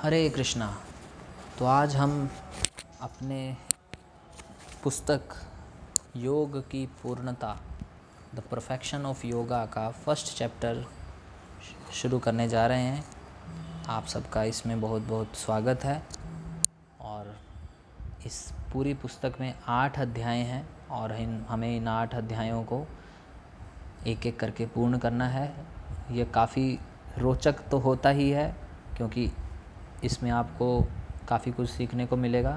हरे कृष्णा। तो आज हम अपने पुस्तक योग की पूर्णता द परफेक्शन ऑफ योगा का फर्स्ट चैप्टर शुरू करने जा रहे हैं। आप सबका इसमें बहुत बहुत स्वागत है। और इस पूरी पुस्तक में 8 अध्याय हैं और हमें इन 8 अध्यायों को एक एक करके पूर्ण करना है। ये काफ़ी रोचक तो होता ही है क्योंकि इसमें आपको काफ़ी कुछ सीखने को मिलेगा।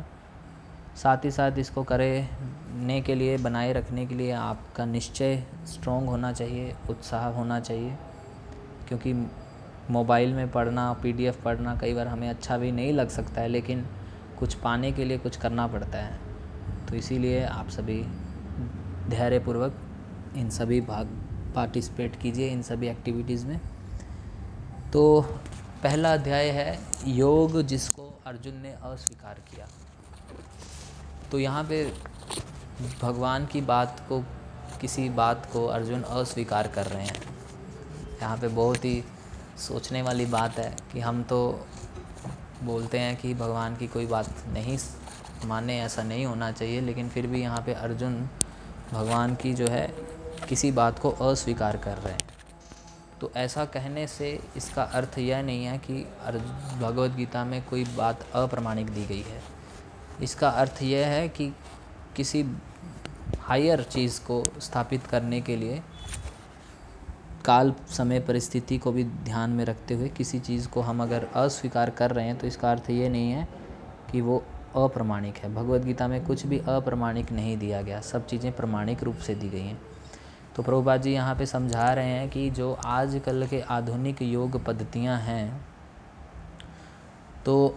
साथ ही साथ इसको करने के लिए, बनाए रखने के लिए आपका निश्चय स्ट्रॉन्ग होना चाहिए, उत्साह होना चाहिए, क्योंकि मोबाइल में पढ़ना, पीडीएफ पढ़ना कई बार हमें अच्छा भी नहीं लग सकता है, लेकिन कुछ पाने के लिए कुछ करना पड़ता है। तो इसीलिए आप सभी धैर्यपूर्वक इन सभी पार्टिसिपेट कीजिए इन सभी एक्टिविटीज़ में। तो पहला अध्याय है योग, जिसको अर्जुन ने अस्वीकार किया। तो यहाँ पे भगवान की बात को, किसी बात को अर्जुन अस्वीकार कर रहे हैं। यहाँ पे बहुत ही सोचने वाली बात है कि हम तो बोलते हैं कि भगवान की कोई बात नहीं माने, ऐसा नहीं होना चाहिए, लेकिन फिर भी यहाँ पे अर्जुन भगवान की जो है किसी बात को अस्वीकार कर रहे हैं। तो ऐसा कहने से इसका अर्थ यह नहीं है कि भगवद गीता में कोई बात अप्रमाणिक दी गई है। इसका अर्थ यह है कि किसी हायर चीज़ को स्थापित करने के लिए काल, समय, परिस्थिति को भी ध्यान में रखते हुए किसी चीज़ को हम अगर अस्वीकार कर रहे हैं तो इसका अर्थ ये नहीं है कि वो अप्रमाणिक है। भगवद गीता में कुछ भी अप्रमाणिक नहीं दिया गया, सब चीज़ें प्रमाणिक रूप से दी गई हैं। तो प्रभुपाद जी यहाँ पे समझा रहे हैं कि जो आजकल के आधुनिक योग पद्धतियाँ हैं, तो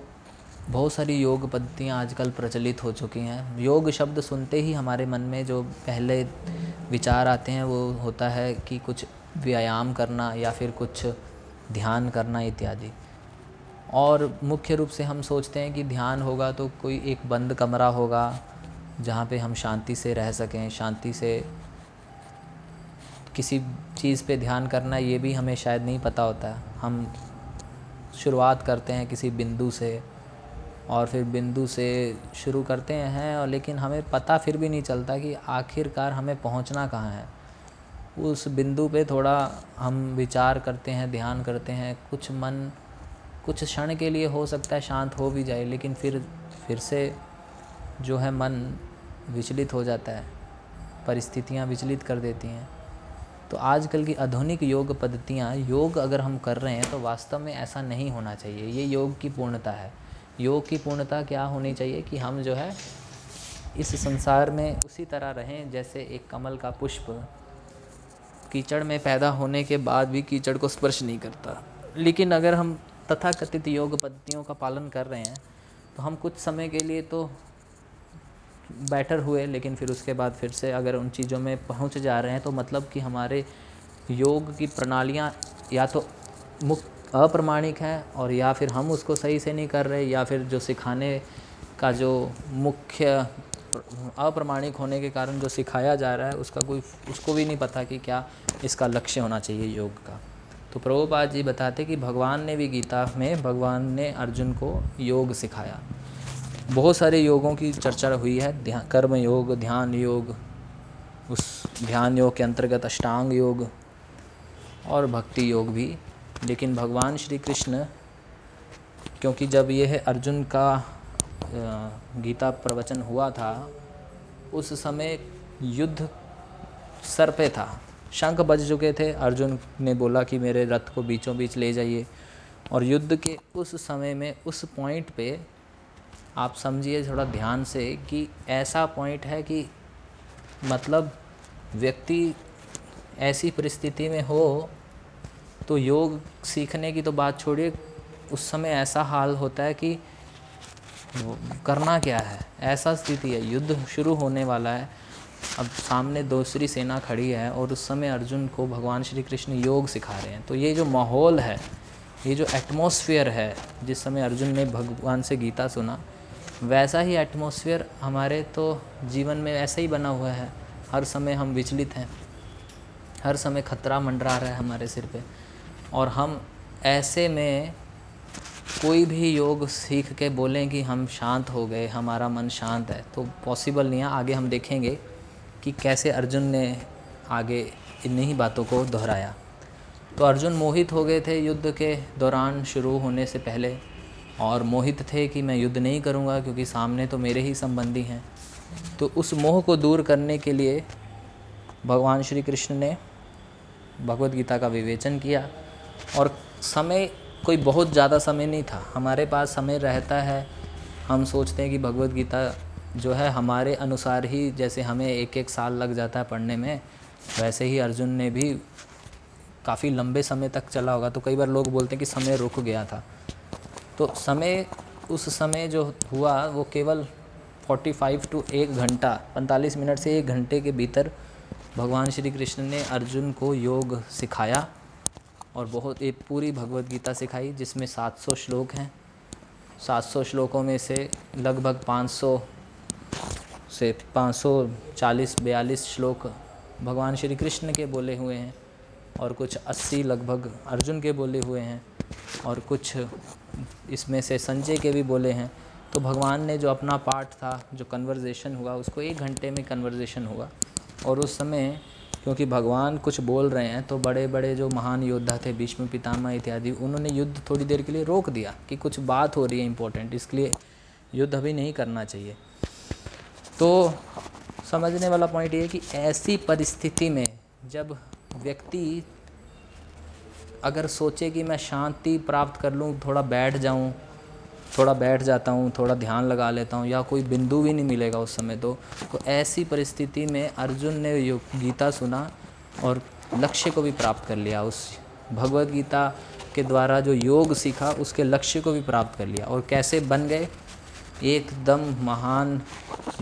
बहुत सारी योग पद्धतियाँ आजकल प्रचलित हो चुकी हैं। योग शब्द सुनते ही हमारे मन में जो पहले विचार आते हैं वो होता है कि कुछ व्यायाम करना या फिर कुछ ध्यान करना इत्यादि। और मुख्य रूप से हम सोचते हैं कि ध्यान होगा तो कोई एक बंद कमरा होगा जहाँ पे हम शांति से रह सकें, शांति से किसी चीज़ पे ध्यान करना, ये भी हमें शायद नहीं पता होता है। हम शुरुआत करते हैं किसी बिंदु से और फिर बिंदु से शुरू करते हैं और लेकिन हमें पता फिर भी नहीं चलता कि आखिरकार हमें पहुंचना कहाँ है। उस बिंदु पे थोड़ा हम विचार करते हैं, ध्यान करते हैं, कुछ मन कुछ क्षण के लिए हो सकता है शांत हो भी जाए, लेकिन फिर से जो है मन विचलित हो जाता है, परिस्थितियाँ विचलित कर देती हैं। तो आजकल की आधुनिक योग पद्धतियाँ, योग अगर हम कर रहे हैं तो वास्तव में ऐसा नहीं होना चाहिए। ये योग की पूर्णता है। योग की पूर्णता क्या होनी चाहिए कि हम जो है इस संसार में उसी तरह रहें जैसे एक कमल का पुष्प कीचड़ में पैदा होने के बाद भी कीचड़ को स्पर्श नहीं करता। लेकिन अगर हम तथाकथित योग पद्धतियों का पालन कर रहे हैं तो हम कुछ समय के लिए तो बेटर हुए, लेकिन फिर उसके बाद फिर से अगर उन चीज़ों में पहुंच जा रहे हैं तो मतलब कि हमारे योग की प्रणालियां या तो अप्रमाणिक हैं और या फिर हम उसको सही से नहीं कर रहे, या फिर जो सिखाने का जो मुख्य अप्रमाणिक होने के कारण जो सिखाया जा रहा है उसका कोई, उसको भी नहीं पता कि क्या इसका लक्ष्य होना चाहिए योग का। तो प्रभुपाद जी बताते कि भगवान ने भी गीता में, भगवान ने अर्जुन को योग सिखाया। बहुत सारे योगों की चर्चा हुई है, कर्म योग, ध्यान योग, उस ध्यान योग के अंतर्गत अष्टांग योग और भक्ति योग भी। लेकिन भगवान श्री कृष्ण, क्योंकि जब यह अर्जुन का गीता प्रवचन हुआ था उस समय युद्ध सर पे था, शंख बज चुके थे, अर्जुन ने बोला कि मेरे रथ को बीचों बीच ले जाइए। और युद्ध के उस समय में, उस पॉइंट पे आप समझिए थोड़ा ध्यान से कि ऐसा पॉइंट है कि मतलब व्यक्ति ऐसी परिस्थिति में हो तो योग सीखने की तो बात छोड़िए, उस समय ऐसा हाल होता है कि करना क्या है, ऐसा स्थिति है। युद्ध शुरू होने वाला है, अब सामने दूसरी सेना खड़ी है और उस समय अर्जुन को भगवान श्री कृष्ण योग सिखा रहे हैं। तो ये जो माहौल है, ये जो एटमॉस्फेयर है जिस समय अर्जुन ने भगवान से गीता सुना, वैसा ही एटमॉस्फेयर हमारे तो जीवन में ऐसा ही बना हुआ है। हर समय हम विचलित हैं, हर समय खतरा मंडरा रहा है हमारे सिर पे, और हम ऐसे में कोई भी योग सीख के बोलें कि हम शांत हो गए, हमारा मन शांत है, तो पॉसिबल नहीं है। आगे हम देखेंगे कि कैसे अर्जुन ने आगे इन्हीं बातों को दोहराया। तो अर्जुन मोहित हो गए थे युद्ध के दौरान शुरू होने से पहले, और मोहित थे कि मैं युद्ध नहीं करूँगा क्योंकि सामने तो मेरे ही संबंधी हैं। तो उस मोह को दूर करने के लिए भगवान श्री कृष्ण ने भगवद गीता का विवेचन किया। और समय कोई बहुत ज़्यादा समय नहीं था, हमारे पास समय रहता है, हम सोचते हैं कि भगवद गीता जो है हमारे अनुसार ही, जैसे हमें एक एक साल लग जाता है पढ़ने में, वैसे ही अर्जुन ने भी काफ़ी लंबे समय तक चला होगा। तो कई बार लोग बोलते हैं कि समय रुक गया था, तो समय उस समय जो हुआ वो केवल 45 से 1 घंटे के भीतर भगवान श्री कृष्ण ने अर्जुन को योग सिखाया। और बहुत एक पूरी भगवद गीता सिखाई जिसमें 700 श्लोक हैं। 700 श्लोकों में से लगभग 540-42 श्लोक भगवान श्री कृष्ण के बोले हुए हैं, और कुछ 80 लगभग अर्जुन के बोले हुए हैं, और कुछ इसमें से संजय के भी बोले हैं। तो भगवान ने जो अपना पाठ था, जो कन्वर्जेशन हुआ, उसको 1 घंटे में कन्वर्जेशन हुआ। और उस समय क्योंकि भगवान कुछ बोल रहे हैं, तो बड़े बड़े जो महान योद्धा थे, भीष्म पितामह इत्यादि, उन्होंने युद्ध थोड़ी देर के लिए रोक दिया कि कुछ बात हो रही है इम्पोर्टेंट, इसलिए युद्ध अभी नहीं करना चाहिए। तो समझने वाला पॉइंट ये है कि ऐसी परिस्थिति में जब व्यक्ति अगर सोचे कि मैं शांति प्राप्त कर लूँ, थोड़ा बैठ जाता हूँ, थोड़ा ध्यान लगा लेता हूँ, या कोई बिंदु भी नहीं मिलेगा उस समय, तो ऐसी परिस्थिति में अर्जुन ने योग गीता सुना और लक्ष्य को भी प्राप्त कर लिया। उस भगवद गीता के द्वारा जो योग सीखा उसके लक्ष्य को भी प्राप्त कर लिया। और कैसे बन गए एकदम महान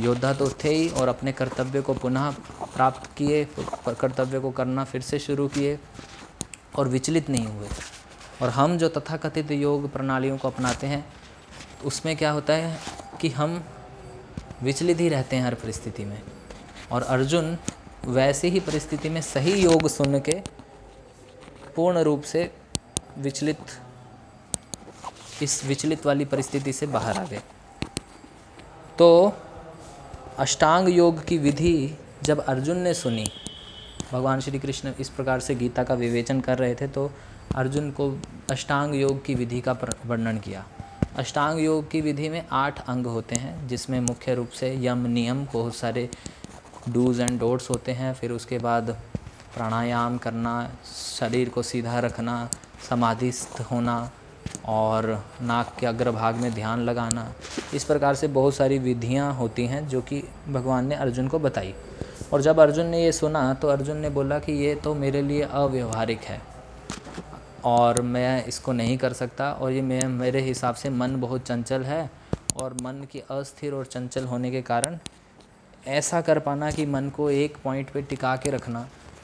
योद्धा तो थे ही, और अपने कर्तव्य को पुनः प्राप्त किए, कर्तव्य को करना फिर से शुरू किए और विचलित नहीं हुए। और हम जो तथाकथित योग प्रणालियों को अपनाते हैं उसमें क्या होता है कि हम विचलित ही रहते हैं हर परिस्थिति में। और अर्जुन वैसे ही परिस्थिति में सही योग सुन के पूर्ण रूप से इस विचलित वाली परिस्थिति से बाहर आ गए। तो अष्टांग योग की विधि जब अर्जुन ने सुनी, भगवान श्री कृष्ण इस प्रकार से गीता का विवेचन कर रहे थे, तो अर्जुन को अष्टांग योग की विधि का वर्णन किया। अष्टांग योग की विधि में 8 अंग होते हैं, जिसमें मुख्य रूप से यम नियम, बहुत सारे डूज एंड डोट्स होते हैं, फिर उसके बाद प्राणायाम करना, शरीर को सीधा रखना, समाधिस्थ होना, और नाक के अग्रभाग में ध्यान लगाना। इस प्रकार से बहुत सारी विधियां होती हैं जो कि भगवान ने अर्जुन को बताई। और जब अर्जुन ने ये सुना तो अर्जुन ने बोला कि ये तो मेरे लिए अव्यवहारिक है और मैं इसको नहीं कर सकता, और ये मेरे हिसाब से मन बहुत चंचल है, और मन की अस्थिर और चंचल होने के कारण ऐसा कर पाना कि मन को एक पॉइंट पे टिका के रखना,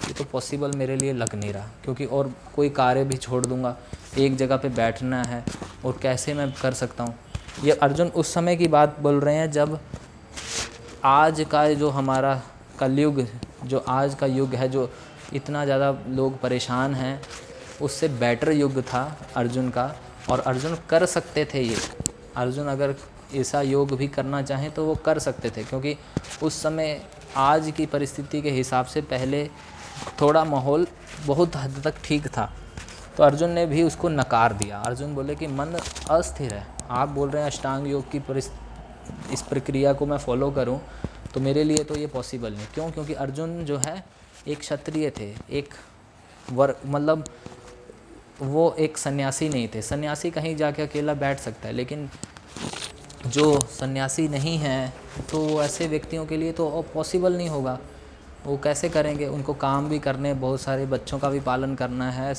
ये तो पॉसिबल मेरे लिए लग नहीं रहा, क्योंकि और कोई कार्य भी छोड़ दूंगा, एक जगह पे बैठना है, और कैसे मैं कर सकता हूँ। ये अर्जुन उस समय की बात बोल रहे हैं जब आज का जो हमारा कलयुग, जो आज का युग है, जो इतना ज़्यादा लोग परेशान हैं, उससे बेटर युग था अर्जुन का। और अर्जुन कर सकते थे ये, अर्जुन अगर ऐसा योग भी करना चाहें तो वो कर सकते थे, क्योंकि उस समय आज की परिस्थिति के हिसाब से पहले थोड़ा माहौल बहुत हद तक ठीक था। तो अर्जुन ने भी उसको नकार दिया। अर्जुन बोले कि मन अस्थिर है, आप बोल रहे हैं अष्टांग योग की इस प्रक्रिया को मैं फॉलो करूं, तो मेरे लिए तो ये पॉसिबल नहीं। क्यों? क्योंकि अर्जुन जो है एक क्षत्रिय थे, एक वर्ग, मतलब वो एक सन्यासी नहीं थे। सन्यासी कहीं जाके अकेला बैठ सकता है, लेकिन जो सन्यासी नहीं है तो ऐसे व्यक्तियों के लिए तो पॉसिबल नहीं होगा, वो कैसे करेंगे, उनको काम भी करने, बहुत सारे बच्चों का भी पालन करना है,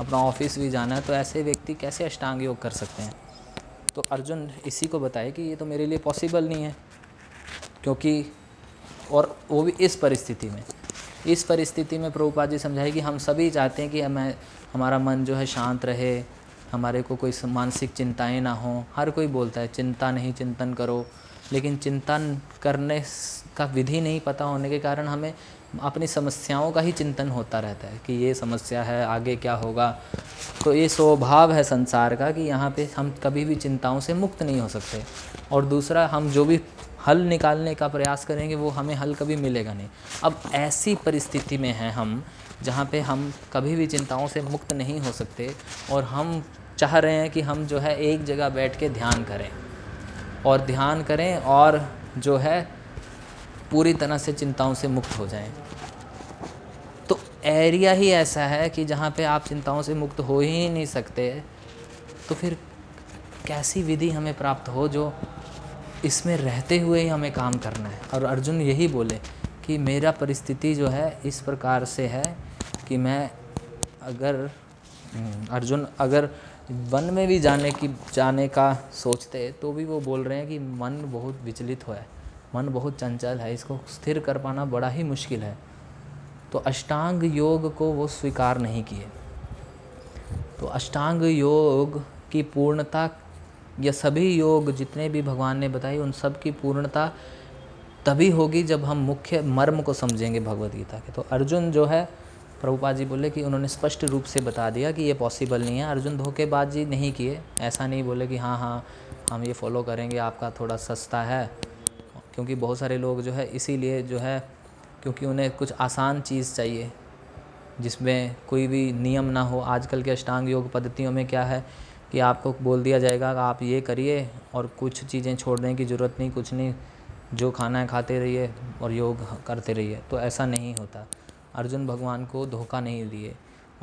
अपना ऑफिस भी जाना है, तो ऐसे व्यक्ति कैसे अष्टांग योग कर सकते हैं। तो अर्जुन इसी को बताए कि ये तो मेरे लिए पॉसिबल नहीं है, क्योंकि और वो भी इस परिस्थिति में प्रभुपाद जी समझाए कि हम सभी चाहते हैं कि हमारा मन जो है शांत रहे, हमारे को कोई मानसिक चिंताएं ना हो। हर कोई बोलता है चिंता नहीं, चिंतन करो, लेकिन चिंतन करने का विधि नहीं पता होने के कारण हमें अपनी समस्याओं का ही चिंतन होता रहता है कि ये समस्या है, आगे क्या होगा। तो ये स्वभाव है संसार का कि यहाँ पे हम कभी भी चिंताओं से मुक्त नहीं हो सकते। और दूसरा, हम जो भी हल निकालने का प्रयास करेंगे वो हमें हल कभी मिलेगा नहीं। अब ऐसी परिस्थिति में हैं हम जहाँ पे हम कभी भी चिंताओं से मुक्त नहीं हो सकते, और हम चाह रहे हैं कि हम जो है एक जगह बैठ के ध्यान करें और जो है पूरी तरह से चिंताओं से मुक्त हो जाएं। तो एरिया ही ऐसा है कि जहाँ पे आप चिंताओं से मुक्त हो ही नहीं सकते। तो फिर कैसी विधि हमें प्राप्त हो जो इसमें रहते हुए ही हमें काम करना है। और अर्जुन यही बोले कि मेरा परिस्थिति जो है इस प्रकार से है कि मैं अर्जुन अगर वन में भी जाने का सोचते तो भी वो बोल रहे हैं कि मन बहुत विचलित हुआ है, मन बहुत चंचल है, इसको स्थिर कर पाना बड़ा ही मुश्किल है। तो अष्टांग योग को वो स्वीकार नहीं किए। तो अष्टांग योग की पूर्णता या सभी योग जितने भी भगवान ने बताए उन सब की पूर्णता तभी होगी जब हम मुख्य मर्म को समझेंगे भगवद गीता के। तो अर्जुन जो है, प्रभुपाद जी बोले कि उन्होंने स्पष्ट रूप से बता दिया कि ये पॉसिबल नहीं है। अर्जुन धोखेबाजी नहीं किए, ऐसा नहीं बोले कि हाँ हाँ हम ये फॉलो करेंगे, आपका थोड़ा सस्ता है। क्योंकि बहुत सारे लोग जो है इसीलिए जो है क्योंकि उन्हें कुछ आसान चीज़ चाहिए जिसमें कोई भी नियम ना हो। आजकल के अष्टांग योग पद्धतियों में क्या है कि आपको बोल दिया जाएगा कि आप ये करिए और कुछ चीज़ें छोड़ने की ज़रूरत नहीं, कुछ नहीं, जो खाना है खाते रहिए और योग करते रहिए। तो ऐसा नहीं होता। अर्जुन भगवान को धोखा नहीं दिए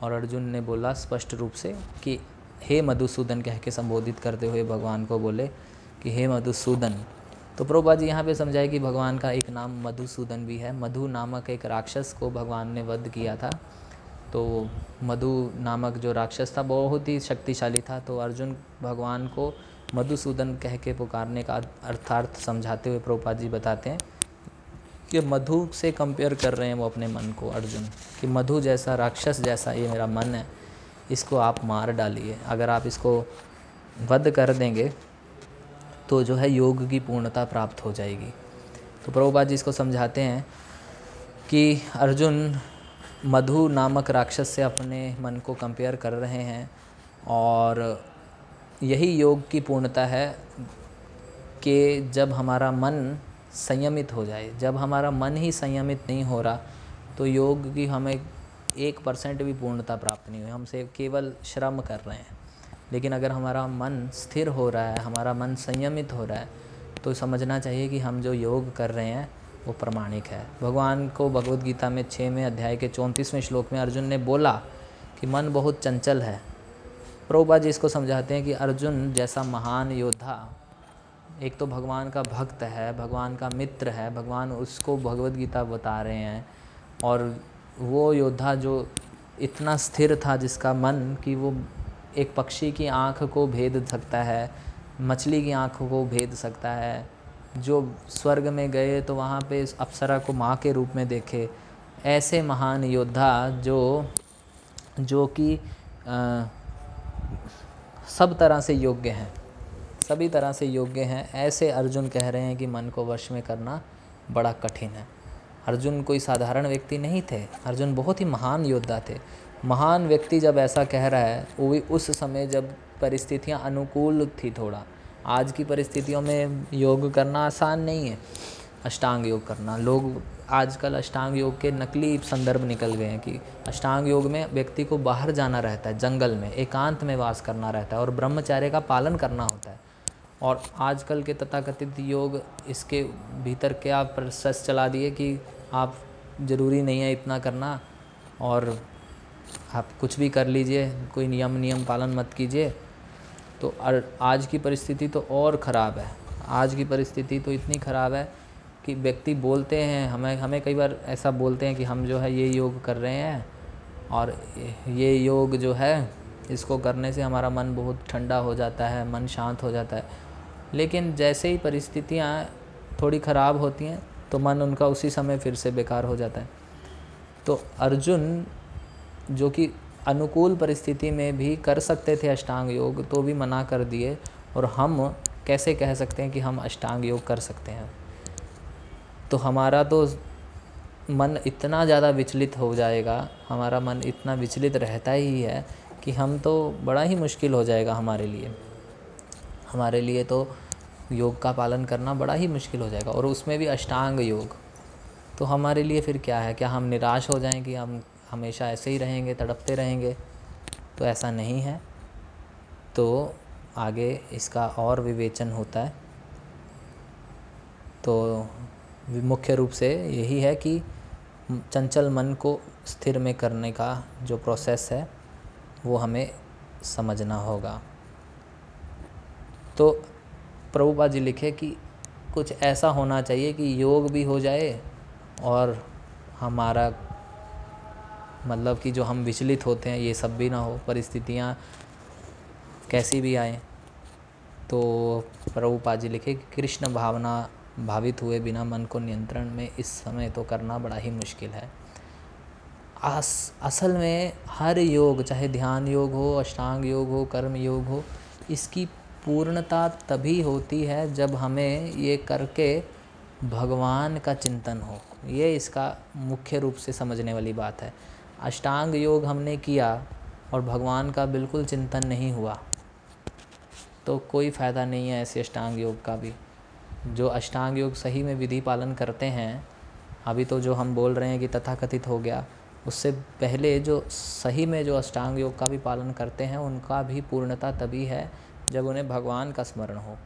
और अर्जुन ने बोला स्पष्ट रूप से कि हे मधुसूदन, कह के संबोधित करते हुए भगवान को बोले कि हे मधुसूदन। तो प्रभुपाद जी यहाँ पे समझाए कि भगवान का एक नाम मधुसूदन भी है। मधु नामक एक राक्षस को भगवान ने वध किया था। तो मधु नामक जो राक्षस था बहुत ही शक्तिशाली था। तो अर्जुन भगवान को मधुसूदन कह के पुकारने का अर्थार्थ समझाते हुए प्रभुपाद जी बताते हैं कि मधु से कंपेयर कर रहे हैं वो अपने मन को अर्जुन, कि मधु जैसा, राक्षस जैसा ये मेरा मन है, इसको आप मार डालिए। अगर आप इसको वध कर देंगे तो जो है योग की पूर्णता प्राप्त हो जाएगी। तो प्रभुपाद जी इसको समझाते हैं कि अर्जुन मधु नामक राक्षस से अपने मन को कंपेयर कर रहे हैं, और यही योग की पूर्णता है कि जब हमारा मन संयमित हो जाए। जब हमारा मन ही संयमित नहीं हो रहा तो योग की हमें 1% भी पूर्णता प्राप्त नहीं हुई, हमसे केवल श्रम कर रहे हैं। लेकिन अगर हमारा मन स्थिर हो रहा है, हमारा मन संयमित हो रहा है, तो समझना चाहिए कि हम जो योग कर रहे हैं वो प्रमाणिक है। भगवान को भगवद गीता में 6वें अध्याय के 34वें श्लोक में अर्जुन ने बोला कि मन बहुत चंचल है। प्रभुपाद जी इसको समझाते हैं कि अर्जुन जैसा महान योद्धा, एक तो भगवान का भक्त है, भगवान का मित्र है, भगवान उसको भगवद गीता बता रहे हैं, और वो योद्धा जो इतना स्थिर था जिसका मन कि वो एक पक्षी की आँख को भेद सकता है, मछली की आँखों को भेद सकता है, जो स्वर्ग में गए तो वहाँ पे अप्सरा को माँ के रूप में देखे, ऐसे महान योद्धा जो कि सब तरह से योग्य हैं, सभी तरह से योग्य हैं, ऐसे अर्जुन कह रहे हैं कि मन को वश में करना बड़ा कठिन है। अर्जुन कोई साधारण व्यक्ति नहीं थे, अर्जुन बहुत ही महान योद्धा थे। महान व्यक्ति जब ऐसा कह रहा है वो भी उस समय जब परिस्थितियाँ अनुकूल थी। थोड़ा आज की परिस्थितियों में योग करना आसान नहीं है, अष्टांग योग करना। लोग आजकल अष्टांग योग के नकली संदर्भ निकल गए हैं कि अष्टांग योग में व्यक्ति को बाहर जाना रहता है, जंगल में एकांत में वास करना रहता है और ब्रह्मचर्य का पालन करना होता है। और आजकल के तथाकथित योग इसके भीतर के आप प्रोसेस चला दिए कि आप ज़रूरी नहीं है इतना करना और आप कुछ भी कर लीजिए, कोई नियम पालन मत कीजिए। तो आज की परिस्थिति तो और ख़राब है। आज की परिस्थिति तो इतनी ख़राब है कि व्यक्ति बोलते हैं, हमें कई बार ऐसा बोलते हैं कि हम जो है ये योग कर रहे हैं और ये योग जो है इसको करने से हमारा मन बहुत ठंडा हो जाता है, मन शांत हो जाता है। लेकिन जैसे ही परिस्थितियाँ थोड़ी ख़राब होती हैं तो मन उनका उसी समय फिर से बेकार हो जाता है। तो अर्जुन जो कि अनुकूल परिस्थिति में भी कर सकते थे अष्टांग योग, तो भी मना कर दिए। और हम कैसे कह सकते हैं कि हम अष्टांग योग कर सकते हैं। तो हमारा तो मन इतना ज़्यादा विचलित हो जाएगा, हमारा मन इतना विचलित रहता ही है कि हम तो बड़ा ही मुश्किल हो जाएगा हमारे लिए। हमारे लिए तो योग का पालन करना बड़ा ही मुश्किल हो जाएगा, और उसमें भी अष्टांग योग। तो हमारे लिए फिर क्या है, क्या हम निराश हो जाएं कि हम हमेशा ऐसे ही रहेंगे, तड़पते रहेंगे? तो ऐसा नहीं है। तो आगे इसका और विवेचन होता है। तो मुख्य रूप से यही है कि चंचल मन को स्थिर में करने का जो प्रोसेस है वो हमें समझना होगा। तो प्रभुपाद जी लिखे कि कुछ ऐसा होना चाहिए कि योग भी हो जाए और हमारा मतलब कि जो हम विचलित होते हैं ये सब भी ना हो, परिस्थितियाँ कैसी भी आएँ। तो प्रभुपाद जी लिखे कि कृष्ण भावना भावित हुए बिना मन को नियंत्रण में इस समय तो करना बड़ा ही मुश्किल है। असल में हर योग, चाहे ध्यान योग हो, अष्टांग योग हो, कर्म योग हो, इसकी पूर्णता तभी होती है जब हमें ये करके भगवान का चिंतन हो। ये इसका मुख्य रूप से समझने वाली बात है। अष्टांग योग हमने किया और भगवान का बिल्कुल चिंतन नहीं हुआ तो कोई फ़ायदा नहीं है ऐसे अष्टांग योग का भी। जो अष्टांग योग सही में विधि पालन करते हैं, अभी तो जो हम बोल रहे हैं कि तथाकथित हो गया, उससे पहले जो सही में जो अष्टांग योग का भी पालन करते हैं उनका भी पूर्णता तभी है जब उन्हें भगवान का स्मरण हो।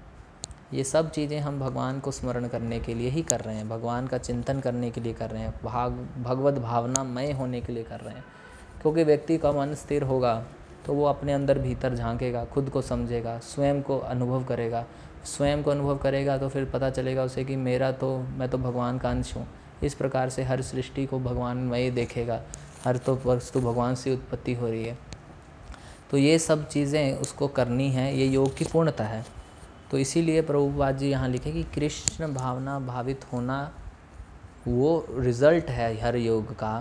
ये सब चीज़ें हम भगवान को स्मरण करने के लिए ही कर रहे हैं, भगवान का चिंतन करने के लिए कर रहे हैं, भगवत भावनामय होने के लिए कर रहे हैं। क्योंकि व्यक्ति का मन स्थिर होगा तो वो अपने अंदर भीतर झांकेगा, खुद को समझेगा, स्वयं को अनुभव करेगा। स्वयं को अनुभव करेगा तो फिर पता चलेगा उसे कि मैं तो भगवान का अंश हूँ। इस प्रकार से हर सृष्टि को भगवानमय देखेगा, हर तो वस्तु भगवान से उत्पत्ति हो रही है। तो ये सब चीज़ें उसको करनी है, ये योग की पूर्णता है। तो इसीलिए प्रभुपाद जी यहाँ लिखे कि कृष्ण भावना भावित होना वो रिज़ल्ट है हर योग का।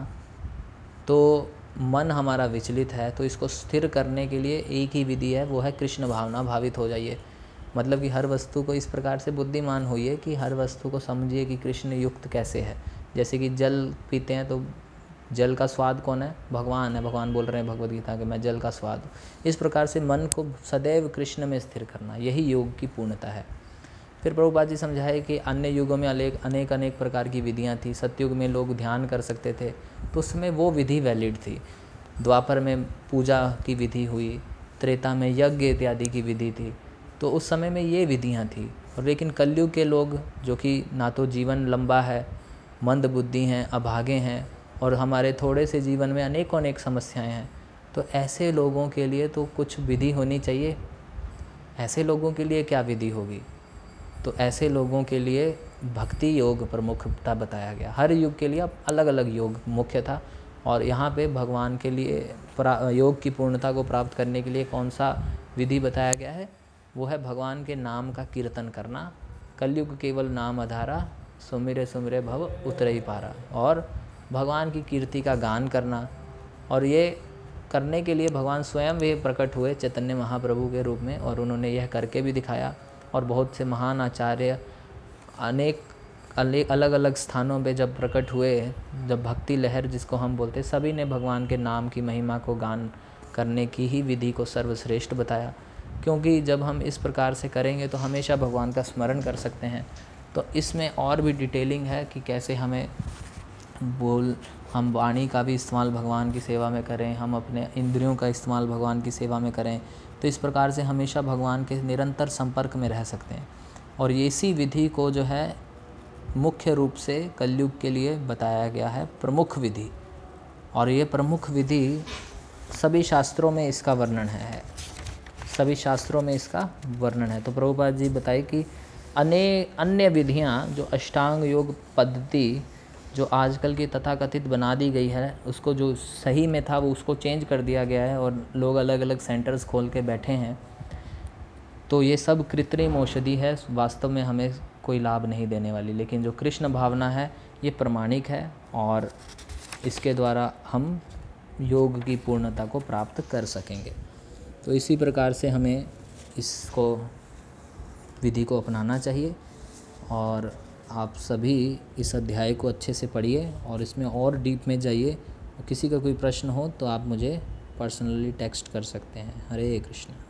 तो मन हमारा विचलित है तो इसको स्थिर करने के लिए एक ही विधि है, वो है कृष्ण भावना भावित हो जाइए। मतलब कि हर वस्तु को इस प्रकार से बुद्धिमान होइए कि हर वस्तु को समझिए कि कृष्ण युक्त कैसे है। जैसे कि जल पीते हैं तो जल का स्वाद कौन है? भगवान है। भगवान बोल रहे हैं भगवद गीता के, मैं जल का स्वाद हूँ। इस प्रकार से मन को सदैव कृष्ण में स्थिर करना, यही योग की पूर्णता है। फिर प्रभुपाद जी समझाए कि अन्य युगों में अनेक प्रकार की विधियाँ थी। सतयुग में लोग ध्यान कर सकते थे तो उसमें वो विधि वैलिड थी। द्वापर में पूजा की विधि हुई, त्रेता में यज्ञ इत्यादि की विधि थी, तो उस समय में ये विधियाँ थी। और लेकिन कलयुग के लोग जो कि ना तो जीवन लंबा है, मंद बुद्धि हैं, अभागे हैं, और हमारे थोड़े से जीवन में अनेकों अनेक समस्याएं हैं, तो ऐसे लोगों के लिए तो कुछ विधि होनी चाहिए। ऐसे लोगों के लिए क्या विधि होगी? तो ऐसे लोगों के लिए भक्ति योग प्रमुखता बताया गया। हर युग के लिए अब अलग अलग योग मुख्य था, और यहाँ पे भगवान के लिए योग की पूर्णता को प्राप्त करने के लिए कौन सा विधि बताया गया है? वो है भगवान के नाम का कीर्तन करना। कलयुग केवल नाम अधारा, सुमिरे सुमिरे भव उतरई पारा, और भगवान की कीर्ति का गान करना। और ये करने के लिए भगवान स्वयं भी प्रकट हुए चैतन्य महाप्रभु के रूप में, और उन्होंने यह करके भी दिखाया। और बहुत से महान आचार्य अनेक अलग अलग स्थानों पे जब प्रकट हुए, जब भक्ति लहर जिसको हम बोलते, सभी ने भगवान के नाम की महिमा को गान करने की ही विधि को सर्वश्रेष्ठ बताया। क्योंकि जब हम इस प्रकार से करेंगे तो हमेशा भगवान का स्मरण कर सकते हैं। तो इसमें और भी डिटेलिंग है कि कैसे हमें हम वाणी का भी इस्तेमाल भगवान की सेवा में करें, हम अपने इंद्रियों का इस्तेमाल भगवान की सेवा में करें। तो इस प्रकार से हमेशा भगवान के निरंतर संपर्क में रह सकते हैं। और ये इसी विधि को जो है मुख्य रूप से कलयुग के लिए बताया गया है प्रमुख विधि। और ये प्रमुख विधि सभी शास्त्रों में इसका वर्णन है, सभी शास्त्रों में इसका वर्णन है। तो प्रभुपाद जी बताए कि अन्य विधियाँ जो अष्टांग योग पद्धति जो आजकल की तथाकथित बना दी गई है, उसको जो सही में था वो उसको चेंज कर दिया गया है और लोग अलग अलग सेंटर्स खोल के बैठे हैं। तो ये सब कृत्रिम औषधि है, वास्तव में हमें कोई लाभ नहीं देने वाली। लेकिन जो कृष्ण भावना है ये प्रमाणिक है, और इसके द्वारा हम योग की पूर्णता को प्राप्त कर सकेंगे। तो इसी प्रकार से हमें इसको विधि को अपनाना चाहिए। और आप सभी इस अध्याय को अच्छे से पढ़िए और इसमें और डीप में जाइए। किसी का कोई प्रश्न हो तो आप मुझे पर्सनली टेक्स्ट कर सकते हैं। हरे कृष्ण।